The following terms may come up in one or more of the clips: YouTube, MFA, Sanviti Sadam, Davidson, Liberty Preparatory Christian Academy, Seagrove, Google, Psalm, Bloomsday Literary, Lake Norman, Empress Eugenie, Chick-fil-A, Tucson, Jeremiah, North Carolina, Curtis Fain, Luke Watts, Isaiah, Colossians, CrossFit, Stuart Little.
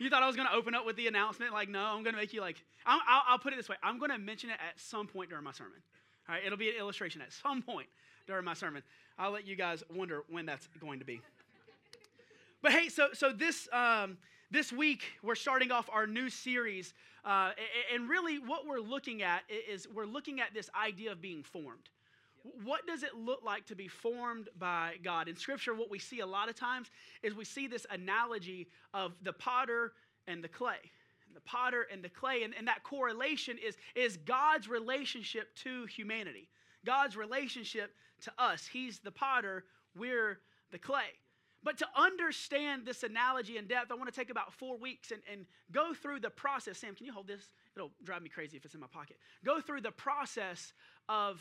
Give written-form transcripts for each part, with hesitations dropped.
You thought I was going to open up with the announcement? Like, no, I'm going to make you like, I'll put it this way. I'm going to mention it at some point during my sermon. All right, it'll be an illustration at some point during my sermon. I'll let you guys wonder when that's going to be. But hey, so this week we're starting off our new series, and really what we're looking at is we're looking at this idea of being formed. What does it look like to be formed by God? In Scripture, what we see a lot of times is we see this analogy of the potter and the clay. The potter and the clay, and that correlation is God's relationship to humanity, God's relationship to us. He's the potter, we're the clay. But to understand this analogy in depth, I want to take about 4 weeks and go through the process. Sam, can you hold this? It'll drive me crazy if it's in my pocket. Go through the process of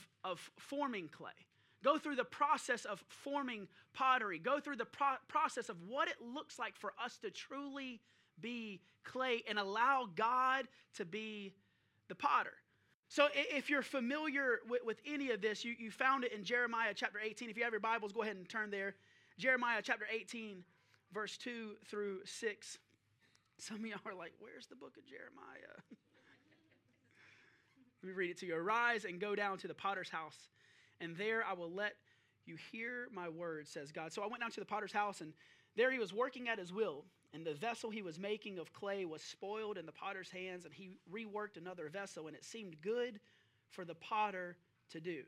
forming clay. Go through the process of forming pottery. Go through the process of what it looks like for us to truly be clay and allow God to be the potter. So if you're familiar with any of this, you found it in Jeremiah chapter 18. If you have your Bibles, go ahead and turn there. Jeremiah chapter 18, verse 2 through 6. Some of y'all are like, where's the book of Jeremiah? Let me read it to you. Arise and go down to the potter's house, and there I will let you hear my word, says God. So I went down to the potter's house, and there he was working at his will. And the vessel he was making of clay was spoiled in the potter's hands, and he reworked another vessel, and it seemed good for the potter to do.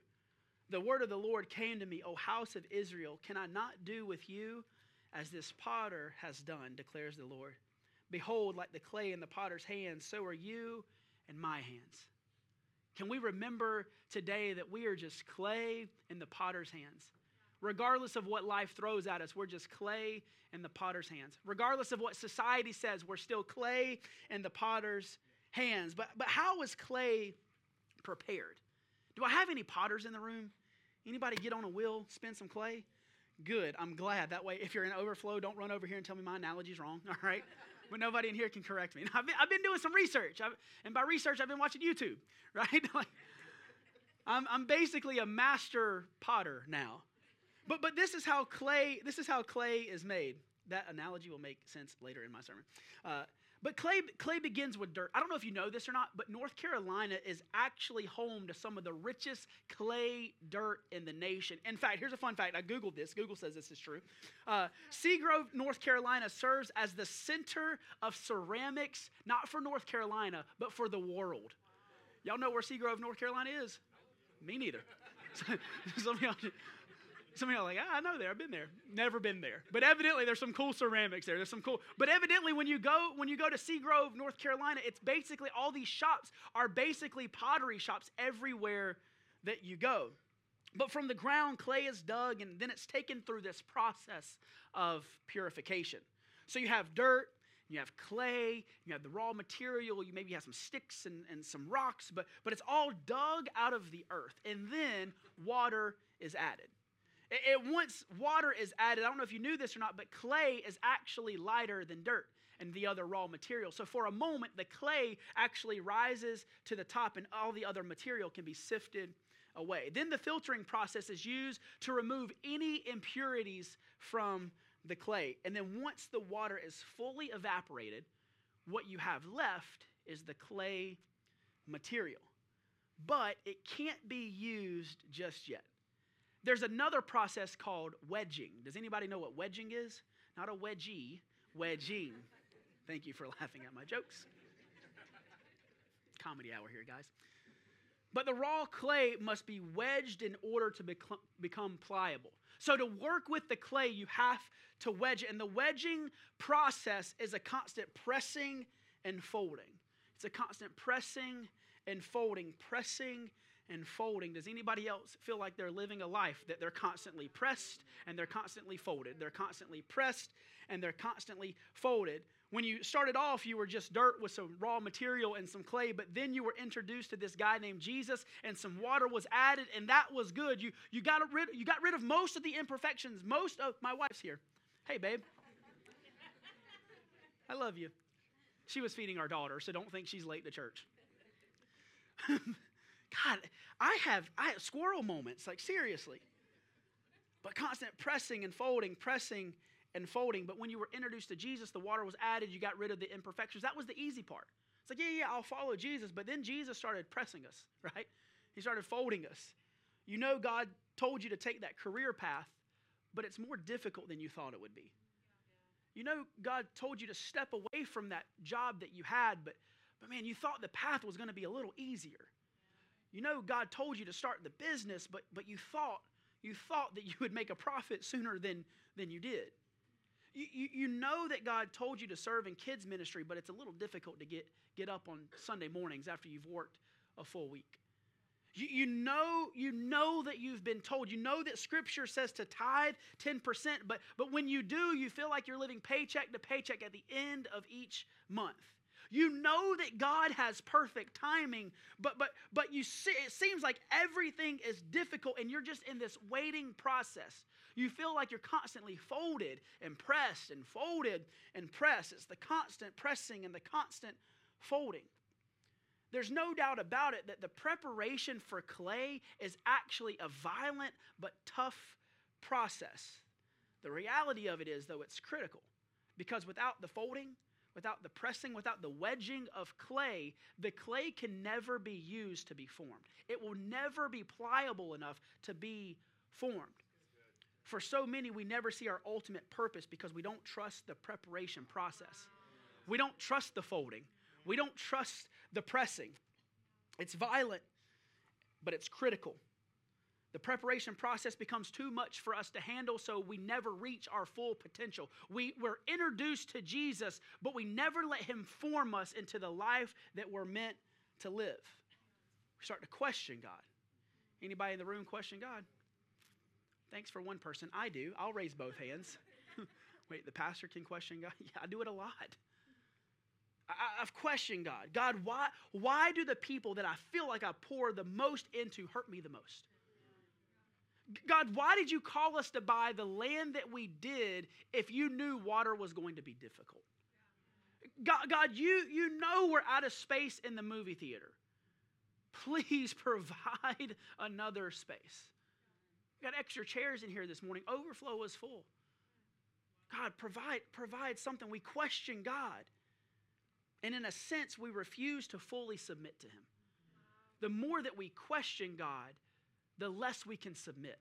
The word of the Lord came to me, O house of Israel, can I not do with you as this potter has done, declares the Lord. Behold, like the clay in the potter's hands, so are you and my hands. Can we remember today that we are just clay in the potter's hands? Regardless of what life throws at us, we're just clay in the potter's hands. Regardless of what society says, we're still clay in the potter's hands. But how is clay prepared? Do I have any potters in the room? Anybody get on a wheel, spin some clay? Good, I'm glad. That way, if you're in overflow, don't run over here and tell me my analogy's wrong, all right? But nobody in here can correct me. I've been doing some research, and by research, I've been watching YouTube, right? Like, I'm basically a master potter now. But this is how clay is made. That analogy will make sense later in my sermon. But clay begins with dirt. I don't know if you know this or not, but North Carolina is actually home to some of the richest clay dirt in the nation. In fact, here's a fun fact. I Googled this. Google says this is true. Seagrove, North Carolina serves as the center of ceramics, not for North Carolina, but for the world. Y'all know where Seagrove, North Carolina is? Me neither. Some of y'all are like, I know there. I've been there. Never been there. But evidently, there's some cool ceramics there. There's some cool. But evidently, when you go to Seagrove, North Carolina, it's basically all these shops are basically pottery shops everywhere that you go. But from the ground, clay is dug, and then it's taken through this process of purification. So you have dirt. You have clay, you have the raw material, you maybe have some sticks and some rocks, but it's all dug out of the earth. And then water is added. Once water is added, I don't know if you knew this or not, but clay is actually lighter than dirt and the other raw material. So for a moment, the clay actually rises to the top and all the other material can be sifted away. Then the filtering process is used to remove any impurities from the clay. And then once the water is fully evaporated, what you have left is the clay material. But it can't be used just yet. There's another process called wedging. Does anybody know what wedging is? Not a wedgie, wedging. Thank you for laughing at my jokes. Comedy hour here, guys. But the raw clay must be wedged in order to become pliable. So to work with the clay, you have to wedge it. And the wedging process is a constant pressing and folding. It's a constant pressing and folding, pressing and folding. Does anybody else feel like they're living a life that they're constantly pressed and they're constantly folded? They're constantly pressed and they're constantly folded. When you started off, you were just dirt with some raw material and some clay, but then you were introduced to this guy named Jesus, and some water was added, and that was good. You got rid of most of the imperfections. Most of my wife's here. Hey, babe. I love you. She was feeding our daughter, so don't think she's late to church. God, I have squirrel moments, like seriously. But constant pressing and folding, pressing and folding. But when you were introduced to Jesus, the water was added. You got rid of the imperfections. That was the easy part. It's like, yeah, I'll follow Jesus. But then Jesus started pressing us, right? He started folding us. You know, God told you to take that career path, but it's more difficult than you thought it would be. You know, God told you to step away from that job that you had, but man, you thought the path was going to be a little easier. You know, God told you to start the business, but you thought that you would make a profit sooner than you did. You know that God told you to serve in kids ministry, but it's a little difficult to get up on Sunday mornings after you've worked a full week. You know that you've been told. You know that Scripture says to tithe 10%, but when you do, you feel like you're living paycheck to paycheck at the end of each month. You know that God has perfect timing, but you see, it seems like everything is difficult, and you're just in this waiting process. You feel like you're constantly folded and pressed and folded and pressed. It's the constant pressing and the constant folding. There's no doubt about it that the preparation for clay is actually a violent but tough process. The reality of it is, though, it's critical, because without the folding, without the pressing, without the wedging of clay, the clay can never be used to be formed. It will never be pliable enough to be formed. For so many, we never see our ultimate purpose because we don't trust the preparation process. We don't trust the folding. We don't trust the pressing. It's violent, but it's critical. The preparation process becomes too much for us to handle, so we never reach our full potential. We're introduced to Jesus, but we never let him form us into the life that we're meant to live. We start to question God. Anybody in the room question God? Thanks for one person. I do. I'll raise both hands. Wait, the pastor can question God? Yeah, I do it a lot. I've questioned God. God, why do the people that I feel like I pour the most into hurt me the most? God, why did you call us to buy the land that we did if you knew water was going to be difficult? God, you know we're out of space in the movie theater. Please provide another space. We got extra chairs in here this morning. Overflow is full. God, provide something. We question God. And in a sense, we refuse to fully submit to him. The more that we question God, the less we can submit.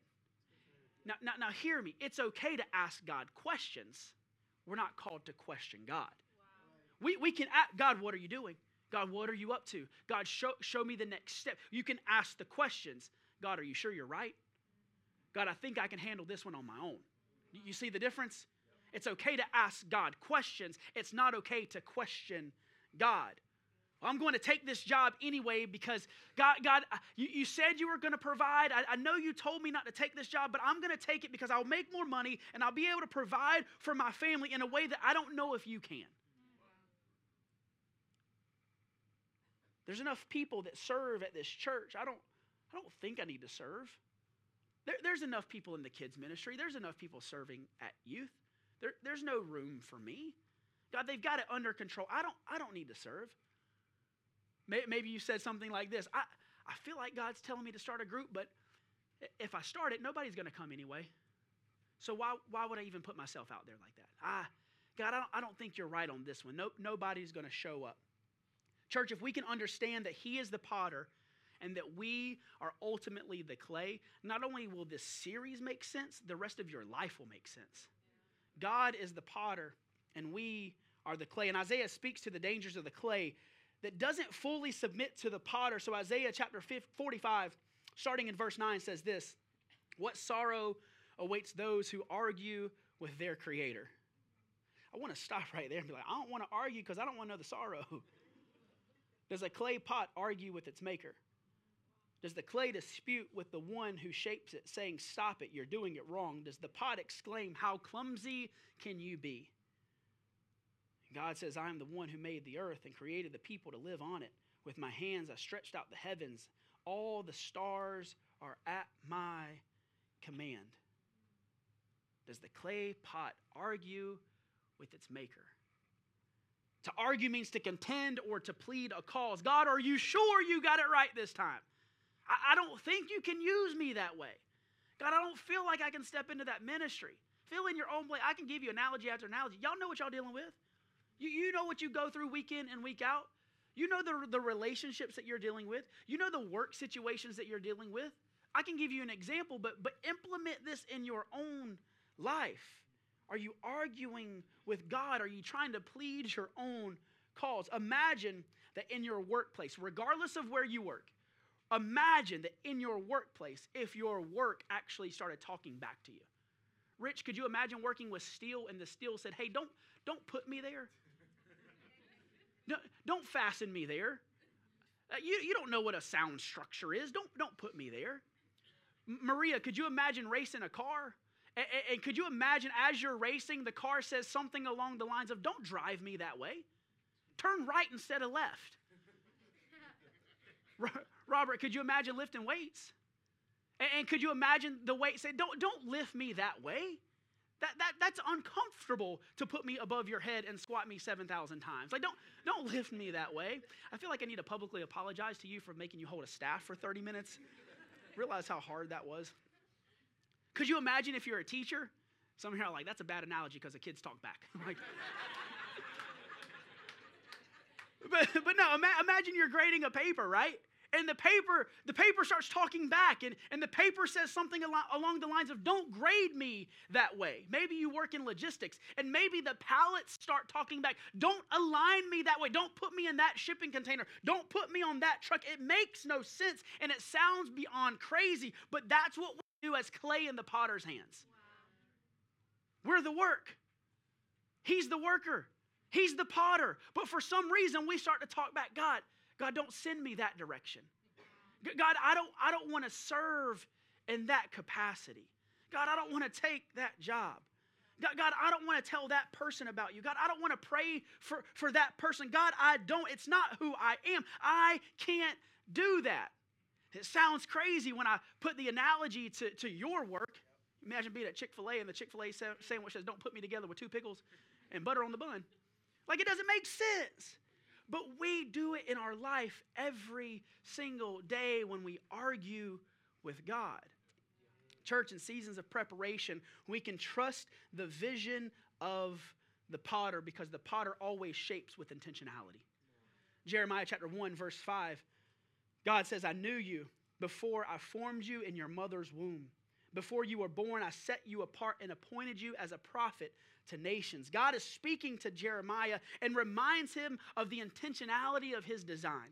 Now, hear me. It's okay to ask God questions. We're not called to question God. Wow. We can ask, God, what are you doing? God, what are you up to? God, show me the next step. You can ask the questions. God, are you sure you're right? God, I think I can handle this one on my own. You see the difference? It's okay to ask God questions. It's not okay to question God. I'm going to take this job anyway because God, you said you were going to provide. I know you told me not to take this job, but I'm going to take it because I'll make more money and I'll be able to provide for my family in a way that I don't know if you can. There's enough people that serve at this church. I don't think I need to serve. There's enough people in the kids ministry. There's enough people serving at youth. There's no room for me. God, they've got it under control. I don't need to serve. Maybe you said something like this. I feel like God's telling me to start a group, but if I start it, nobody's going to come anyway. So why would I even put myself out there like that? God, I don't think you're right on this one. Nobody's going to show up. Church, if we can understand that he is the potter and that we are ultimately the clay, not only will this series make sense, the rest of your life will make sense. God is the potter, and we are the clay. And Isaiah speaks to the dangers of the clay that doesn't fully submit to the potter. So Isaiah chapter 45, starting in verse 9, says this: "What sorrow awaits those who argue with their creator." I want to stop right there and be like, I don't want to argue because I don't want to know the sorrow. Does a clay pot argue with its maker? Does the clay dispute with the one who shapes it, saying, "Stop it, you're doing it wrong"? Does the pot exclaim, "How clumsy can you be?" And God says, "I am the one who made the earth and created the people to live on it. With my hands I stretched out the heavens. All the stars are at my command." Does the clay pot argue with its maker? To argue means to contend or to plead a cause. God, are you sure you got it right this time? I don't think you can use me that way. God, I don't feel like I can step into that ministry. Fill in your own blank. I can give you analogy after analogy. Y'all know what y'all dealing with. You know what you go through week in and week out. You know the relationships that you're dealing with. You know the work situations that you're dealing with. I can give you an example, but implement this in your own life. Are you arguing with God? Are you trying to plead your own cause? Imagine that in your workplace, regardless of where you work, imagine that in your workplace, if your work actually started talking back to you. Rich, could you imagine working with Steel and the Steel said, hey, don't put me there. Don't fasten me there. You don't know what a sound structure is. Don't put me there. Maria, could you imagine racing a car? And could you imagine as you're racing, the car says something along the lines of, don't drive me that way. Turn right instead of left. Robert, could you imagine lifting weights? And could you imagine the weight say, don't lift me that way. That's uncomfortable to put me above your head and squat me 7,000 times. Like, don't lift me that way. I feel like I need to publicly apologize to you for making you hold a staff for 30 minutes. Realize how hard that was. Could you imagine if you're a teacher? Some of you are like, that's a bad analogy because the kids talk back. Like, but no, imagine you're grading a paper, right? And the paper starts talking back, and the paper says something along the lines of, don't grade me that way. Maybe you work in logistics, and maybe the pallets start talking back, don't align me that way. Don't put me in that shipping container. Don't put me on that truck. It makes no sense, and it sounds beyond crazy, but that's what we do as clay in the potter's hands. Wow. We're the work. He's the worker. He's the potter. But for some reason, we start to talk back, God, don't send me that direction. God, I don't want to serve in that capacity. God, I don't want to take that job. God, I don't want to tell that person about you. God, I don't want to pray for that person. God, it's not who I am. I can't do that. It sounds crazy when I put the analogy to your work. Imagine being at Chick-fil-A and the Chick-fil-A sandwich says, don't put me together with 2 pickles and butter on the bun. Like, it doesn't make sense. But we do it in our life every single day when we argue with God. Church, in seasons of preparation, we can trust the vision of the potter because the potter always shapes with intentionality. Jeremiah chapter 1, verse 5, God says, I knew you before I formed you in your mother's womb. Before you were born, I set you apart and appointed you as a prophet to nations. God is speaking to Jeremiah and reminds him of the intentionality of his design.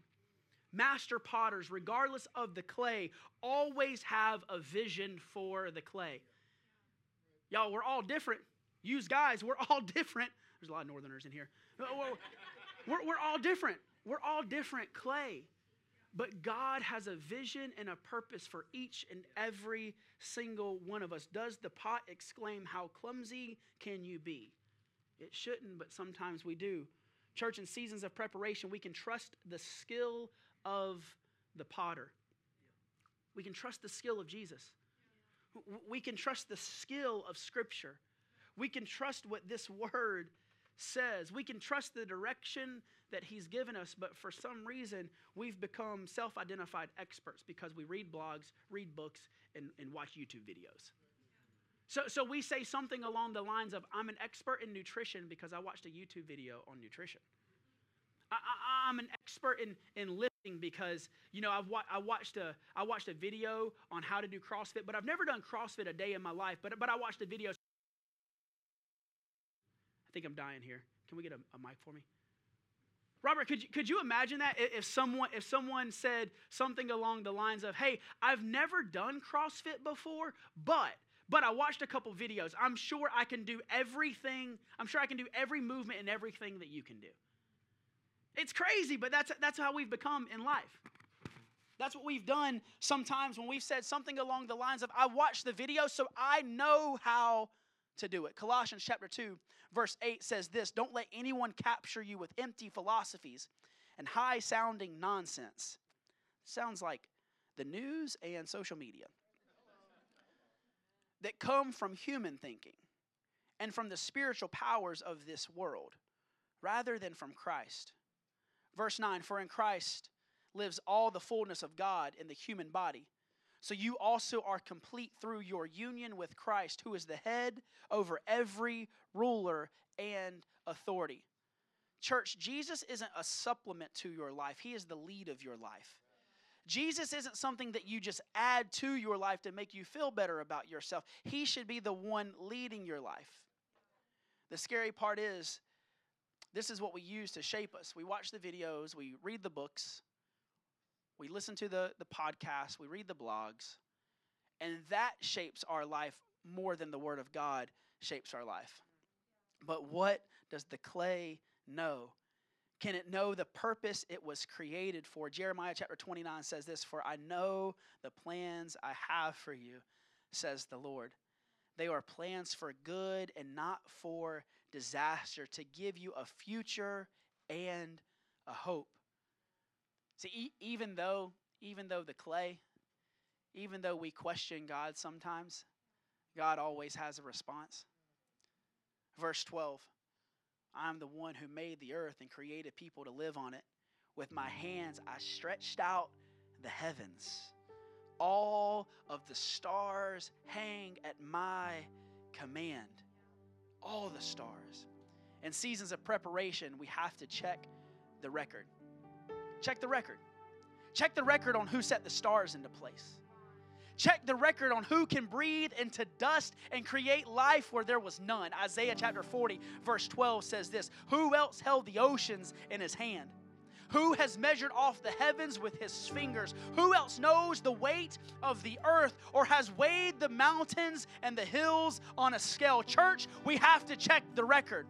Master potters, regardless of the clay, always have a vision for the clay. Y'all, we're all different. You guys, we're all different. There's a lot of northerners in here. We're all different. We're all different clay. But God has a vision and a purpose for each and every single one of us. Does the pot exclaim, how clumsy can you be? It shouldn't, but sometimes we do. Church, in seasons of preparation, we can trust the skill of the potter. We can trust the skill of Jesus. We can trust the skill of Scripture. We can trust what this word says. We can trust the direction that he's given us, but for some reason, we've become self-identified experts because we read blogs, read books, and watch YouTube videos. So we say something along the lines of, I'm an expert in nutrition because I watched a YouTube video on nutrition. I'm an expert in lifting because, you know, I watched a video on how to do CrossFit, but I've never done CrossFit a day in my life, but I watched a video. I think I'm dying here. Can we get a mic for me? Robert, could you imagine that if someone said something along the lines of, hey, I've never done CrossFit before, but I watched a couple videos. I'm sure I can do everything. I'm sure I can do every movement and everything that you can do. It's crazy, but that's how we've become in life. That's what we've done sometimes when we've said something along the lines of, I watched the video, so I know how to do it. Colossians chapter 2, verse 8 says this, don't let anyone capture you with empty philosophies and high-sounding nonsense. Sounds like the news and social media that come from human thinking and from the spiritual powers of this world rather than from Christ. Verse 9, for in Christ lives all the fullness of God in the human body, So you also are complete through your union with Christ, who is the head over every ruler and authority. Church, Jesus isn't a supplement to your life. He is the lead of your life. Jesus isn't something that you just add to your life to make you feel better about yourself. He should be the one leading your life. The scary part is, this is what we use to shape us. We watch the videos, we read the books, we listen to the podcasts, we read the blogs, and that shapes our life more than the Word of God shapes our life. But what does the clay know? Can it know the purpose it was created for? Jeremiah chapter 29 says this, "For I know the plans I have for you, says the Lord. They are plans for good and not for disaster, to give you a future and a hope." See, even though the clay, even though we question God sometimes, God always has a response. Verse 12, "I'm the one who made the earth and created people to live on it. With my hands I stretched out the heavens. All of the stars hang at my command." All the stars. In seasons of preparation, we have to check the record. Check the record. Check the record on who set the stars into place. Check the record on who can breathe into dust and create life where there was none. Isaiah chapter 40, verse 12 says this, "Who else held the oceans in his hand? Who has measured off the heavens with his fingers? Who else knows the weight of the earth or has weighed the mountains and the hills on a scale?" Church, we have to check the record.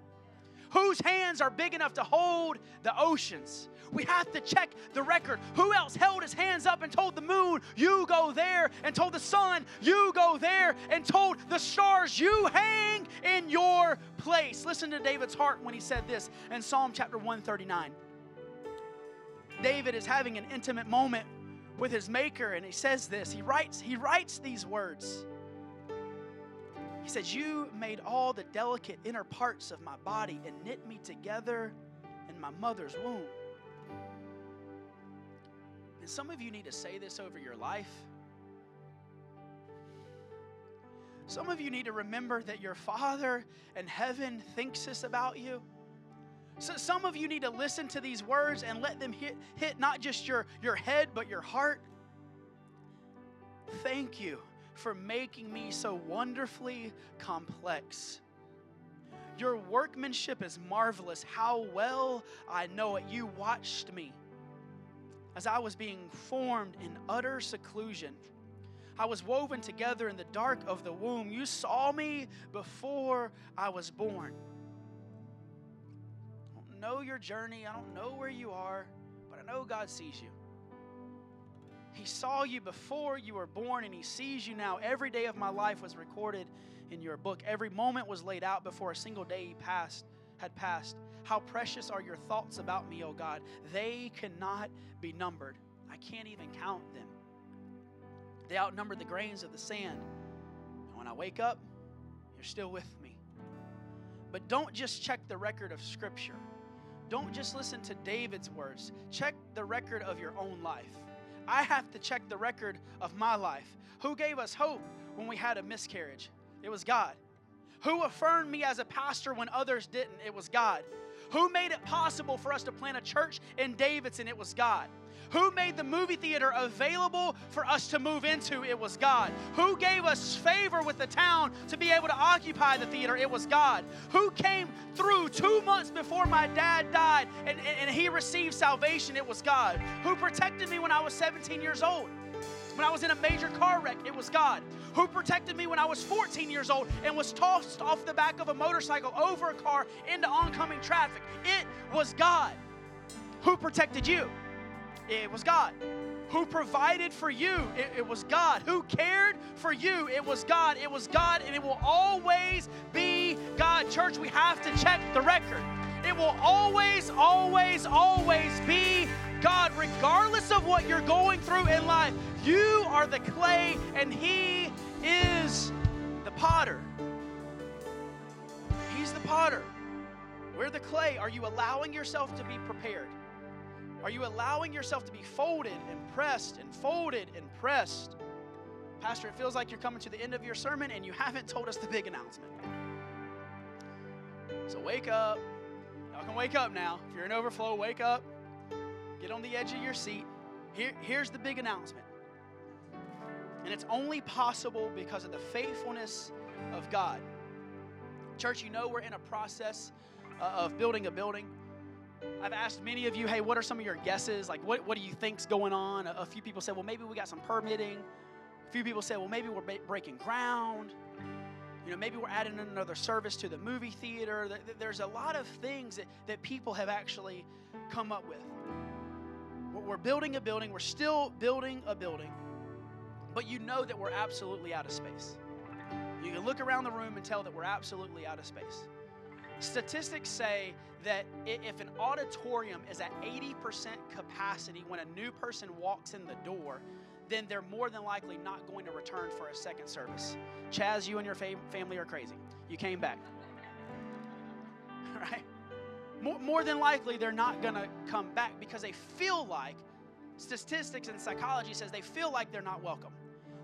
Whose hands are big enough to hold the oceans? We have to check the record. Who else held his hands up and told the moon, "You go there," and told the sun, "You go there," and told the stars, "You hang in your place"? Listen to David's heart when he said this in Psalm chapter 139. David is having an intimate moment with his maker, and he says this. He writes these words. He says, "You made all the delicate inner parts of my body and knit me together in my mother's womb." And some of you need to say this over your life. Some of you need to remember that your Father in heaven thinks this about you. So some of you need to listen to these words and let them hit not just your head, but your heart. "Thank you for making me so wonderfully complex. Your workmanship is marvelous. How well I know it. You watched me as I was being formed in utter seclusion. I was woven together in the dark of the womb. You saw me before I was born." I don't know your journey. I don't know where you are, but I know God sees you. He saw you before you were born, and He sees you now. "Every day of my life was recorded in your book. Every moment was laid out before a single day had passed. How precious are your thoughts about me, O God. They cannot be numbered. I can't even count them. They outnumber the grains of the sand. And when I wake up, you're still with me." But don't just check the record of Scripture. Don't just listen to David's words. Check the record of your own life. I have to check the record of my life. Who gave us hope when we had a miscarriage? It was God. Who affirmed me as a pastor when others didn't? It was God. Who made it possible for us to plant a church in Davidson? It was God. Who made the movie theater available for us to move into? It was God. Who gave us favor with the town to be able to occupy the theater? It was God. Who came through 2 months before my dad died and he received salvation? It was God. Who protected me when I was 17 years old? When I was in a major car wreck, it was God. Who protected me when I was 14 years old and was tossed off the back of a motorcycle over a car into oncoming traffic? It was God. Who protected you? It was God. Who provided for you? It was God. Who cared for you? It was God. It was God, and it will always be God. Church, we have to check the record. It will always, always, always be God. Regardless of what you're going through in life, you are the clay and He is the potter. He's the potter. We're the clay. Are you allowing yourself to be prepared? Are you allowing yourself to be folded and pressed and folded and pressed? Pastor, it feels like you're coming to the end of your sermon and you haven't told us the big announcement. So wake up. Y'all can wake up now. If you're in overflow, wake up. Get on the edge of your seat. Here's the big announcement. And it's only possible because of the faithfulness of God. Church, you know we're in a process of building a building. I've asked many of you, hey, what are some of your guesses? Like, what do you think's going on? A few people said, well, maybe we got some permitting. A few people said, well, maybe we're breaking ground. You know, maybe we're adding another service to the movie theater. There's a lot of things that people have actually come up with. We're building a building. We're still building a building. But you know that we're absolutely out of space. You can look around the room and tell that we're absolutely out of space. Statistics say that if an auditorium is at 80% capacity when a new person walks in the door, then they're more than likely not going to return for a second service. Chaz, you and your family are crazy. You came back. Right? More than likely, they're not going to come back because they feel like, statistics and psychology says they feel like they're not welcome.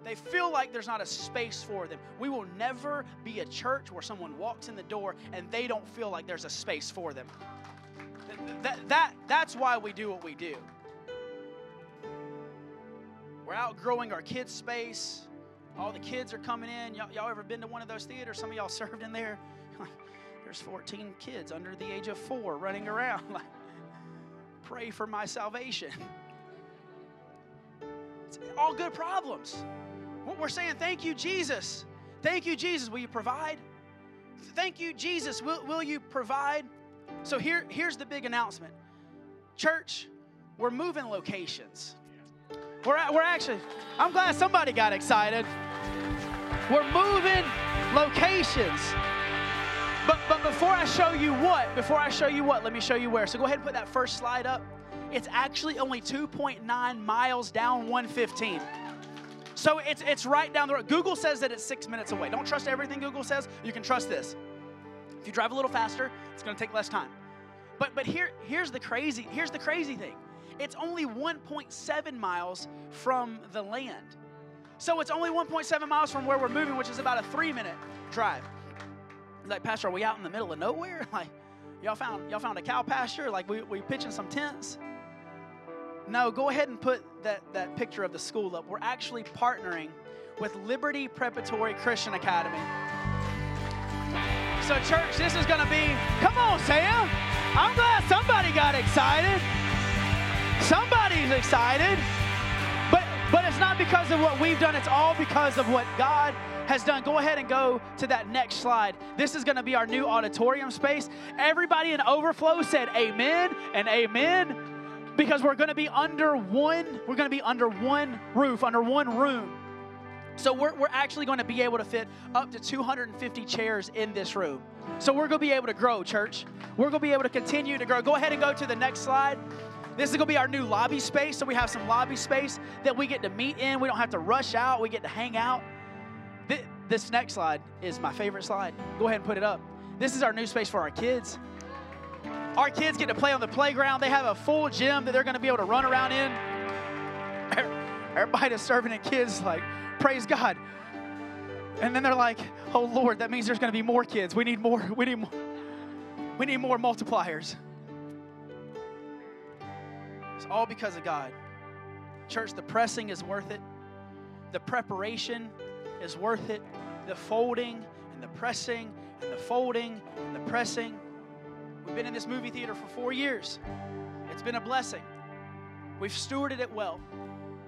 They feel like there's not a space for them. We will never be a church where someone walks in the door and they don't feel like there's a space for them. That's why we do what we do. We're outgrowing our kids' space. All the kids are coming in. Y'all ever been to one of those theaters? Some of y'all served in there. There's 14 kids under the age of 4 running around. Like, pray for my salvation. It's all good problems. We're saying, thank you, Jesus. Thank you, Jesus. Will you provide? Thank you, Jesus. Will you provide? So here's the big announcement. Church, we're moving locations. We're actually, I'm glad somebody got excited. We're moving locations. But before I show you what, let me show you where. So go ahead and put that first slide up. It's actually only 2.9 miles down 115. So it's right down the road. Google says that it's 6 minutes away. Don't trust everything Google says. You can trust this. If you drive a little faster, it's going to take less time. But here's the crazy thing. It's only 1.7 miles from the land. So it's only 1.7 miles from where we're moving, which is about a 3-minute drive. Like, Pastor, are we out in the middle of nowhere? Like, y'all found a cow pasture? Like, we pitching some tents? No, go ahead and put that picture of the school up. We're actually partnering with Liberty Preparatory Christian Academy. So, church, this is going to be, come on, Sam. I'm glad somebody got excited. Somebody's excited, but it's not because of what we've done. It's all because of what God has done. Go ahead and go to that next slide. This is going to be our new auditorium space. Everybody in overflow said amen and amen, because we're going to be under one roof, under one room. So we're actually going to be able to fit up to 250 chairs in this room. So we're going to be able to grow, church. We're going to be able to continue to grow. Go ahead and go to the next slide. This is going to be our new lobby space. So we have some lobby space that we get to meet in. We don't have to rush out. We get to hang out. This next slide is my favorite slide. Go ahead and put it up. This is our new space for our kids. Our kids get to play on the playground. They have a full gym that they're going to be able to run around in. Everybody that's serving in kids, like, praise God. And then they're like, oh, Lord, that means there's going to be more kids. We need more. We need more. We need more multipliers. It's all because of God. Church, the pressing is worth it. The preparation is worth it. The folding and the pressing and the folding and the pressing. We've been in this movie theater for 4 years. It's been a blessing. We've stewarded it well.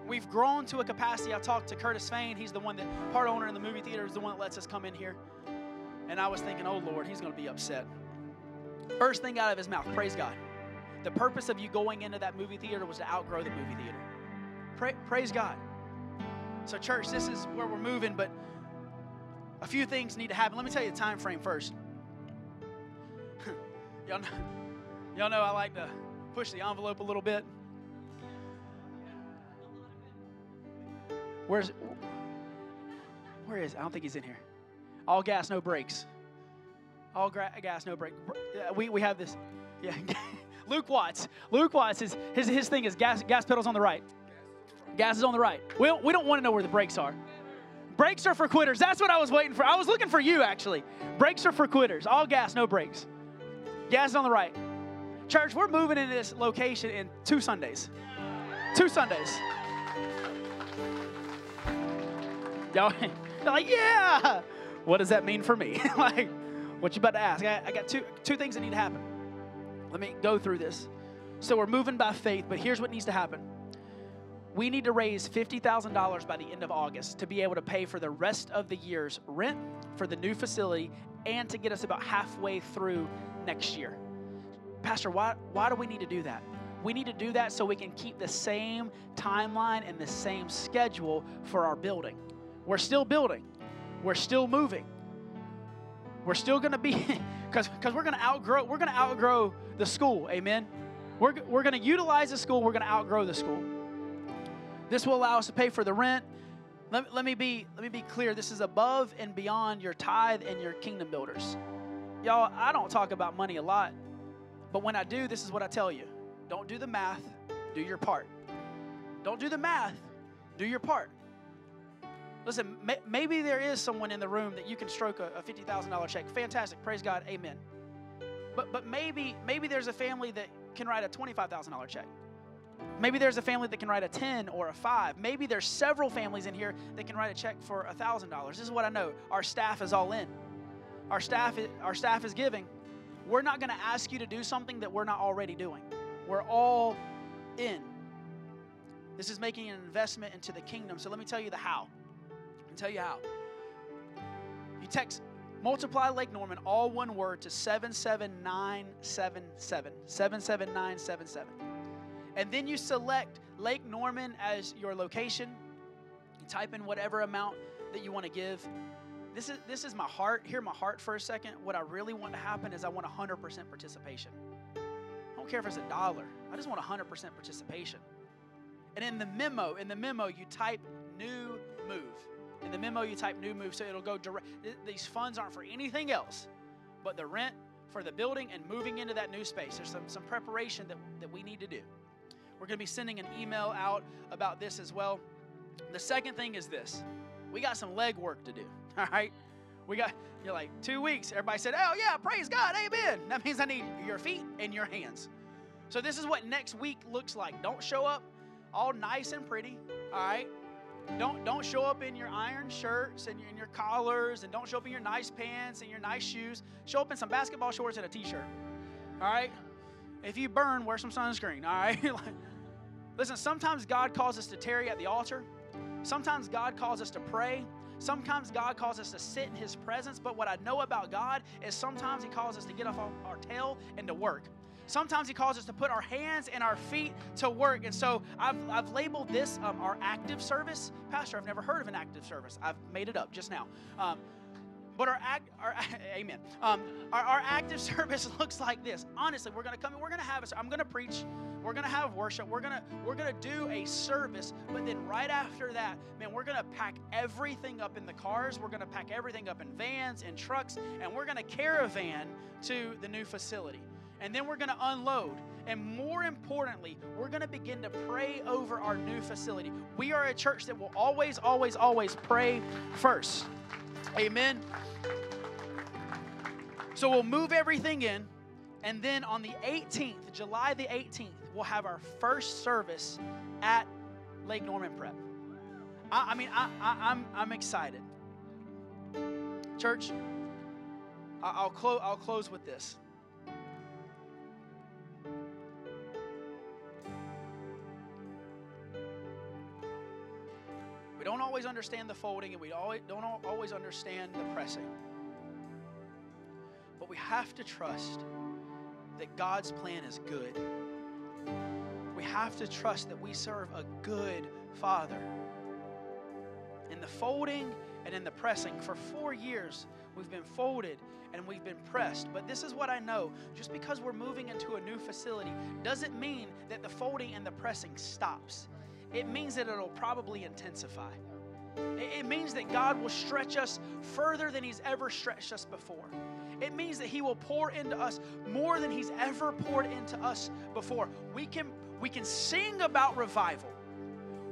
We've grown to a capacity. I talked to Curtis Fain. He's the one that, part owner in the movie theater, is the one that lets us come in here. And I was thinking, oh, Lord, he's going to be upset. First thing out of his mouth, praise God. The purpose of you going into that movie theater was to outgrow the movie theater. Praise God. So, church, this is where we're moving, but a few things need to happen. Let me tell you the time frame first. y'all know I like to push the envelope a little bit. Where is? I don't think he's in here. All gas, no brakes. All gas, no brake. We have this. Yeah. Luke Watts. Luke Watts, his thing is gas pedal's on the right. Gas is on the right. We don't want to know where the brakes are. Brakes are for quitters. That's what I was waiting for. I was looking for you, actually. Brakes are for quitters. All gas, no brakes. Gas is on the right. Church, we're moving into this location in 2 Sundays. 2 Sundays. Y'all are like, yeah. What does that mean for me? Like, what you about to ask? I got two things that need to happen. Let me go through this. So we're moving by faith, but here's what needs to happen. We need to raise $50,000 by the end of August to be able to pay for the rest of the year's rent for the new facility and to get us about halfway through next year. Pastor, why do we need to do that? We need to do that so we can keep the same timeline and the same schedule for our building. We're still building. We're still moving. We're still going to be, because we're going to outgrow the school, amen? We're going to utilize the school. We're going to outgrow the school. This will allow us to pay for the rent. Let me be clear. This is above and beyond your tithe and your kingdom builders. Y'all, I don't talk about money a lot, but when I do, this is what I tell you. Don't do the math. Do your part. Don't do the math. Do your part. Listen, maybe there is someone in the room that you can stroke a $50,000 check. Fantastic. Praise God. Amen. But maybe there's a family that can write a $25,000 check. Maybe there's a family that can write a 10 or a 5. Maybe there's several families in here that can write a check for $1,000. This is what I know. Our staff is all in. Our staff is giving. We're not going to ask you to do something that we're not already doing. We're all in. This is making an investment into the kingdom. So let me tell you the how. Let me tell you how. You text multiply Lake Norman, all one word, to 77977. 77977. And then you select Lake Norman as your location. You type in whatever amount that you want to give. This is my heart. Hear my heart for a second. What I really want to happen is I want 100% participation. I don't care if it's $1. I just want 100% participation. And in the memo, you type new move. In the memo, you type new move, so it'll go direct. These funds aren't for anything else but the rent for the building and moving into that new space. There's some preparation that we need to do. We're going to be sending an email out about this as well. The second thing is this. We got some legwork to do, all right? You're like, 2 weeks. Everybody said, oh, yeah, praise God, amen. That means I need your feet and your hands. So this is what next week looks like. Don't show up all nice and pretty, all right? Don't show up in your iron shirts and in your collars, and don't show up in your nice pants and your nice shoes. Show up in some basketball shorts and a T-shirt, all right? If you burn, wear some sunscreen, all right? Listen, sometimes God calls us to tarry at the altar. Sometimes God calls us to pray. Sometimes God calls us to sit in his presence. But what I know about God is sometimes he calls us to get off our tail and to work. Sometimes he calls us to put our hands and our feet to work. And so I've labeled this our active service. Pastor, I've never heard of an active service. I've made it up just now. But amen. Our active service looks like this. Honestly, we're going to come and we're going to have I'm going to preach. We're going to have worship. We're going to do a service. But then right after that, man, we're going to pack everything up in the cars. We're going to pack everything up in vans and trucks. And we're going to caravan to the new facility. And then we're going to unload. And more importantly, we're going to begin to pray over our new facility. We are a church that will always, always, always pray first. Amen. So we'll move everything in, and then on the 18th, July the 18th, we'll have our first service at Lake Norman Prep. I'm excited. Church, I'll close with this. We don't always understand the folding, and we don't always understand the pressing. But we have to trust that God's plan is good. We have to trust that we serve a good Father. In the folding and in the pressing, for 4 years we've been folded and we've been pressed. But this is what I know. Just because we're moving into a new facility doesn't mean that the folding and the pressing stops. It means that it'll probably intensify. It means that God will stretch us further than he's ever stretched us before. It means that he will pour into us more than he's ever poured into us before. We can sing about revival.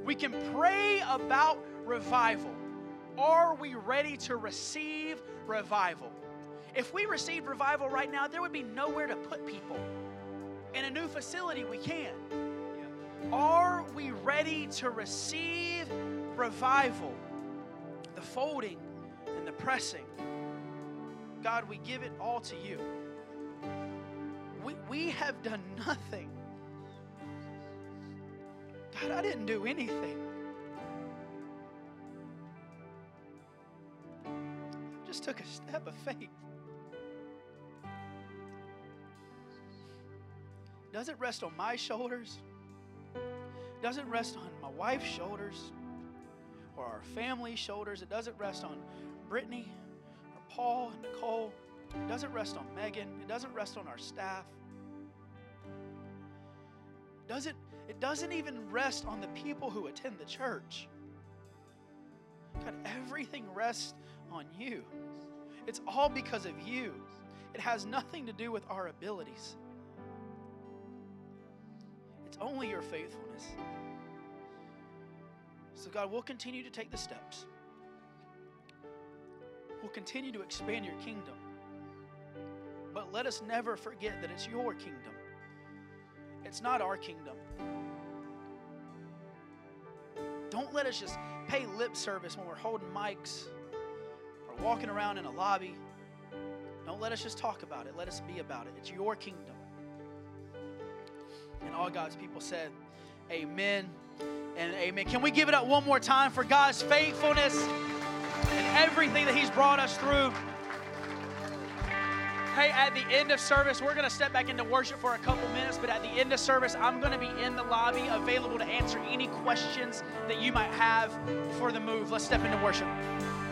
We can pray about revival. Are we ready to receive revival? If we received revival right now, there would be nowhere to put people. In a new facility, we can. Are we ready to receive revival? The folding and the pressing. God, we give it all to you. We have done nothing. God, I didn't do anything. I just took a step of faith. Doesn't rest on my shoulders. Doesn't rest on my wife's shoulders or our family's shoulders. It doesn't rest on Brittany or Paul and Nicole. It doesn't rest on Megan. It doesn't rest on our staff. It doesn't even rest on the people who attend the church. God, everything rests on you. It's all because of you. It has nothing to do with our abilities. It's only your faithfulness. So God, we'll continue to take the steps. We'll continue to expand your kingdom. But let us never forget that it's your kingdom. It's not our kingdom. Don't let us just pay lip service when we're holding mics or walking around in a lobby. Don't let us just talk about it. Let us be about it. It's your kingdom. And all God's people said, amen and amen. Can we give it up one more time for God's faithfulness and everything that he's brought us through? Hey, at the end of service, we're going to step back into worship for a couple minutes, but at the end of service, I'm going to be in the lobby available to answer any questions that you might have before the move. Let's step into worship.